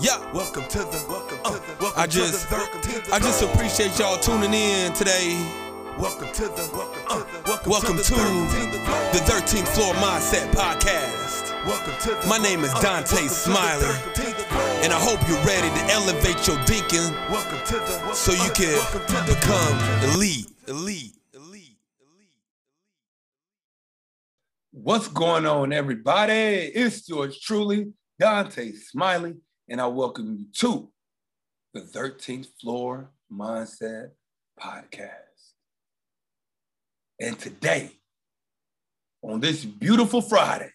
Yeah. Welcome to the 13th. I just appreciate y'all tuning in today. Welcome to the 13th Floor Mindset Podcast. My name is Dontae Smiley, and I hope you're ready to elevate your thinking so you can become elite. What's going on, everybody? It's yours truly, Dontae Smiley, and I welcome you to the 13th Floor Mindset Podcast. And today, on this beautiful Friday,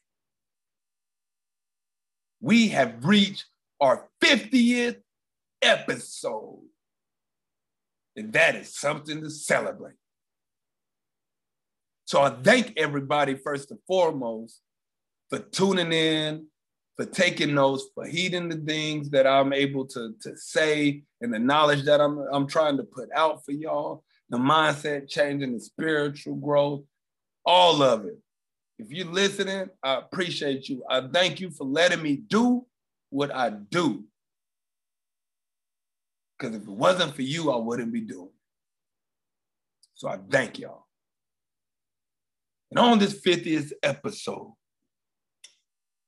we have reached our 50th episode. And that is something to celebrate. So I thank everybody first and foremost for tuning in, for taking notes, for heeding the things that I'm able to say and the knowledge that I'm trying to put out for y'all, the mindset change and the spiritual growth, all of it. If you're listening, I appreciate you. I thank you for letting me do what I do. Because if it wasn't for you, I wouldn't be doing it. So I thank y'all. And on this 50th episode,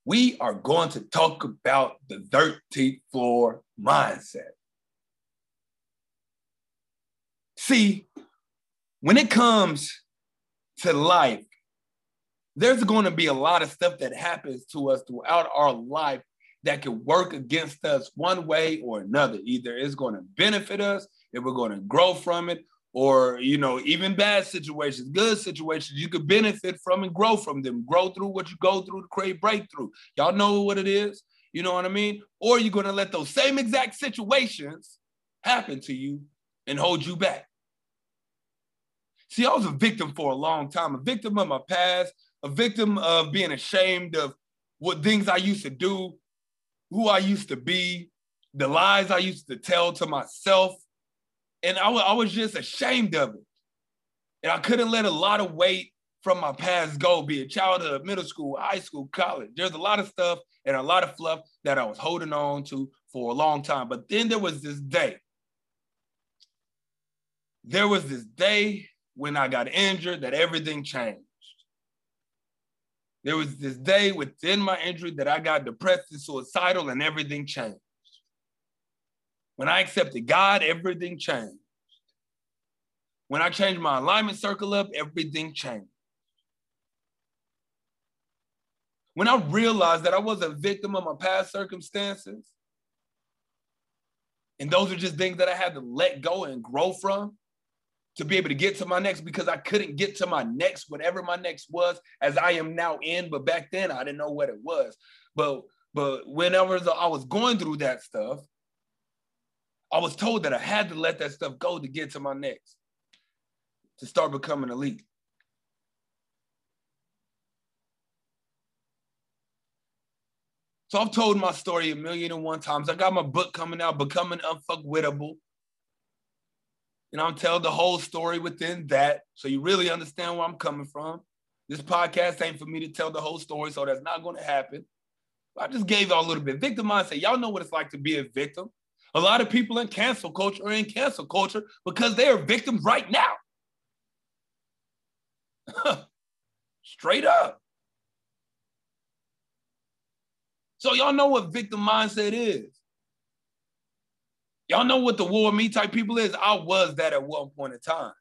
we are going to talk about the 13th floor mindset. See, when it comes to life, there's going to be a lot of stuff that happens to us throughout our life that can work against us one way or another. Either it's going to benefit us and we're going to grow from it, or, you know, even bad situations, good situations, you could benefit from and grow from them. Grow through what you go through to create breakthrough. Y'all know what it is. You know what I mean? Or you're going to let those same exact situations happen to you and hold you back. See, I was a victim for a long time, a victim of my past, a victim of being ashamed of what things I used to do, who I used to be, the lies I used to tell to myself. And I was just ashamed of it. And I couldn't let a lot of weight from my past go, be it childhood, middle school, high school, college. There's a lot of stuff and a lot of fluff that I was holding on to for a long time. But then there was this day. There was this day when I got injured that everything changed. There was this day within my injury that I got depressed and suicidal and everything changed. When I accepted God, everything changed. When I changed my alignment circle up, everything changed. When I realized that I was a victim of my past circumstances, and those are just things that I had to let go and grow from to be able to get to my next, because I couldn't get to my next, whatever my next was, as I am now in, but back then I didn't know what it was. But whenever I was going through that stuff, I was told that I had to let that stuff go to get to my next, to start becoming elite. So I've told my story 1,001 times. I got my book coming out, Becoming Unfuckwittable. And I'll tell the whole story within that, so you really understand where I'm coming from. This podcast ain't for me to tell the whole story, so that's not going to happen. I just gave y'all a little bit. Victim mindset. Y'all know what it's like to be a victim. A lot of people in cancel culture are in cancel culture because they are victims right now. Straight up. So y'all know what victim mindset is. Y'all know what the war me type people is. I was that at one point in time.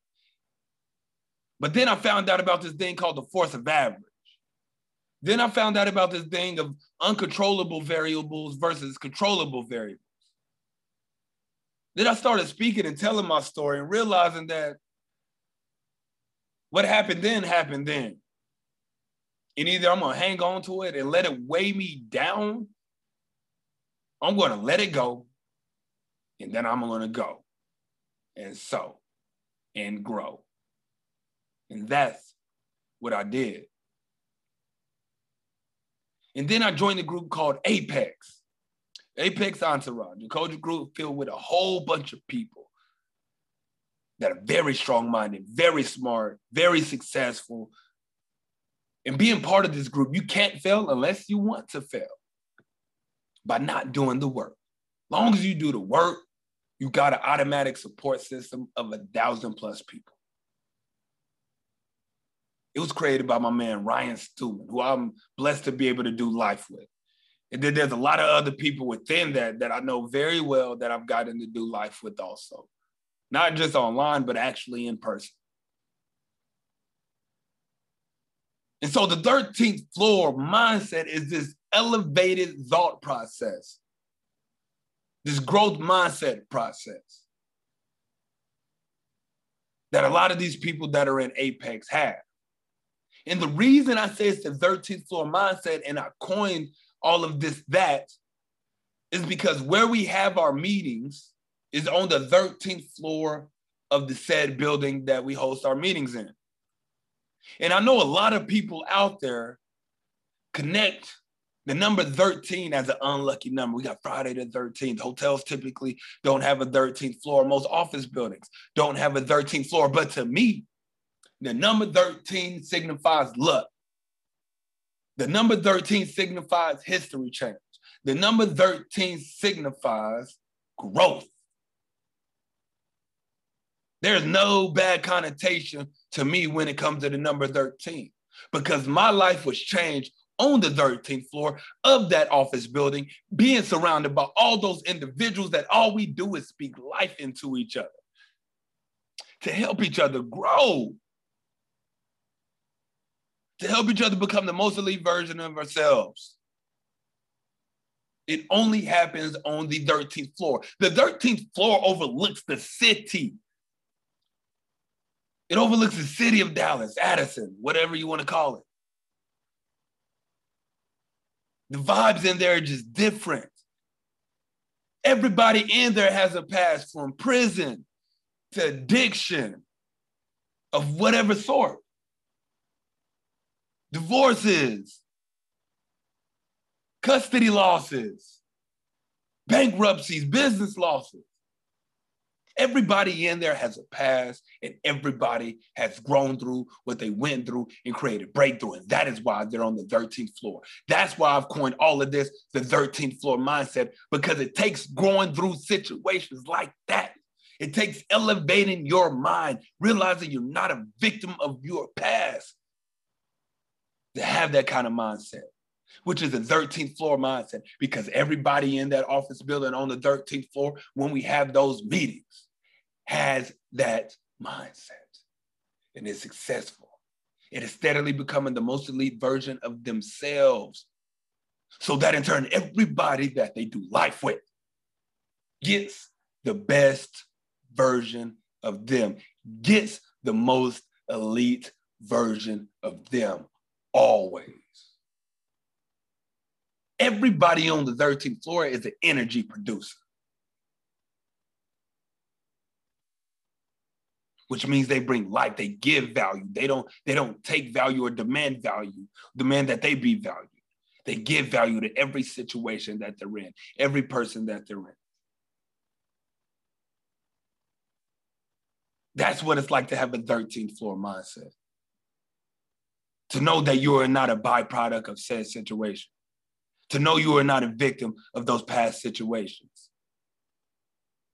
But then I found out about this thing called the force of average. Then I found out about this thing of uncontrollable variables versus controllable variables. Then I started speaking and telling my story and realizing that what happened then. And either I'm going to hang on to it and let it weigh me down, I'm going to let it go, and then I'm going to go and sow and grow. And that's what I did. And then I joined a group called Apex Entourage, a culture group filled with a whole bunch of people that are very strong-minded, very smart, very successful. And being part of this group, you can't fail unless you want to fail. by not doing the work. Long as you do the work, you got an automatic support system of 1,000+ people. It was created by my man, Ryan Stewart, who I'm blessed to be able to do life with. And then there's a lot of other people within that I know very well that I've gotten to do life with also. Not just online, but actually in person. And so the 13th floor mindset is this elevated thought process, this growth mindset process that a lot of these people that are in Apex have. And the reason I say it's the 13th floor mindset and I coined all of this that is because where we have our meetings is on the 13th floor of the said building that we host our meetings in. And I know a lot of people out there connect the number 13 as an unlucky number. We got Friday the 13th. Hotels typically don't have a 13th floor. Most office buildings don't have a 13th floor. But to me, the number 13 signifies luck. The number 13 signifies history change. The number 13 signifies growth. There's no bad connotation to me when it comes to the number 13, because my life was changed on the 13th floor of that office building, being surrounded by all those individuals that all we do is speak life into each other, to help each other grow, to help each other become the most elite version of ourselves. It only happens on the 13th floor. The 13th floor overlooks the city. It overlooks the city of Dallas, Addison, whatever you want to call it. The vibes in there are just different. Everybody in there has a past, from prison to addiction of whatever sort. Divorces, custody losses, bankruptcies, business losses. Everybody in there has a past, and everybody has grown through what they went through and created breakthrough. And that is why they're on the 13th floor. That's why I've coined all of this the 13th floor mindset, because it takes growing through situations like that. It takes elevating your mind, realizing you're not a victim of your past, to have that kind of mindset, which is a 13th floor mindset, because everybody in that office building on the 13th floor, when we have those meetings, has that mindset and is successful. It is steadily becoming the most elite version of themselves, so that in turn, everybody that they do life with gets the best version of them, gets the most elite version of them, always. Everybody on the 13th floor is an energy producer, which means they bring life, they give value. They don't take value or demand that they be valued. They give value to every situation that they're in, every person that they're in. That's what it's like to have a 13th floor mindset, to know that you are not a byproduct of said situation, to know you are not a victim of those past situations,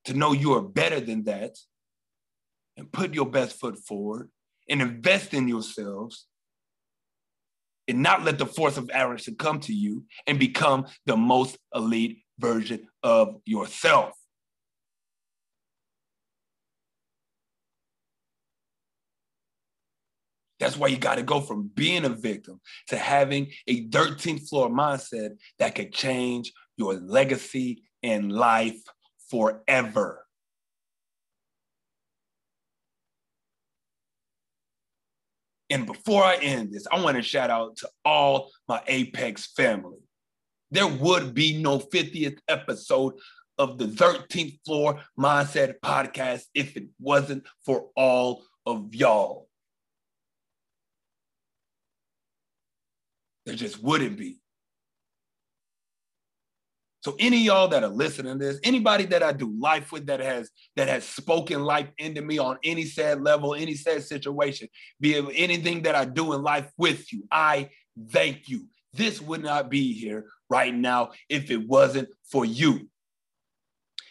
to know you are better than that and put your best foot forward and invest in yourselves and not let the force of arrogance come to you and become the most elite version of yourself. That's why you got to go from being a victim to having a 13th floor mindset that could change your legacy and life forever. And before I end this, I want to shout out to all my Apex family. There would be no 50th episode of the 13th floor mindset podcast if it wasn't for all of y'all. There just wouldn't be. So any of y'all that are listening to this, anybody that I do life with that has spoken life into me on any sad level, any sad situation, be it anything that I do in life with you, I thank you. This would not be here right now if it wasn't for you.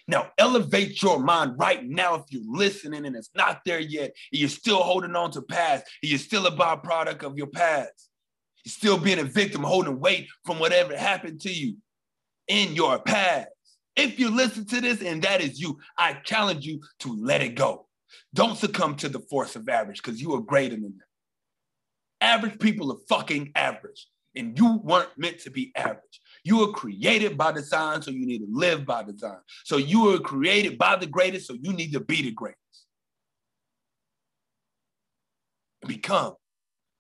Now, elevate your mind right now if you're listening and it's not there yet. And you're still holding on to past. And you're still a byproduct of your past. You're still being a victim, holding weight from whatever happened to you in your past. If you listen to this and that is you, I challenge you to let it go. Don't succumb to the force of average because you are greater than that. Average people are fucking average, and you weren't meant to be average. You were created by design, so you need to live by design. So you were created by the greatest, so you need to be the greatest. Become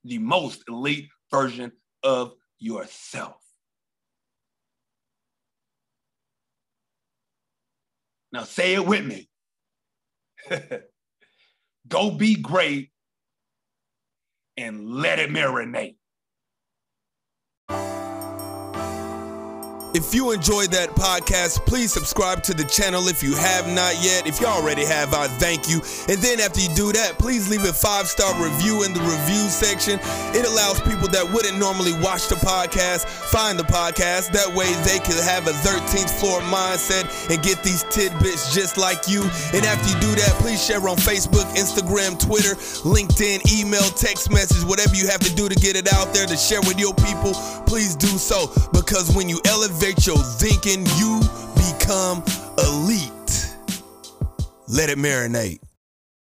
the most elite version of yourself. Now say it with me. Go be great and let it marinate. If you enjoyed that podcast, please subscribe to the channel if you have not yet. If you already have, I thank you. And then after you do that, please leave a 5-star review in the review section. It allows people that wouldn't normally watch the podcast find the podcast. That way they can have a 13th floor mindset and get these tidbits just like you. And after you do that, please share on Facebook, Instagram, Twitter, LinkedIn, email, text message, whatever you have to do to get it out there to share with your people. Please do so, because when you elevate your thinking, you become elite. Let it marinate.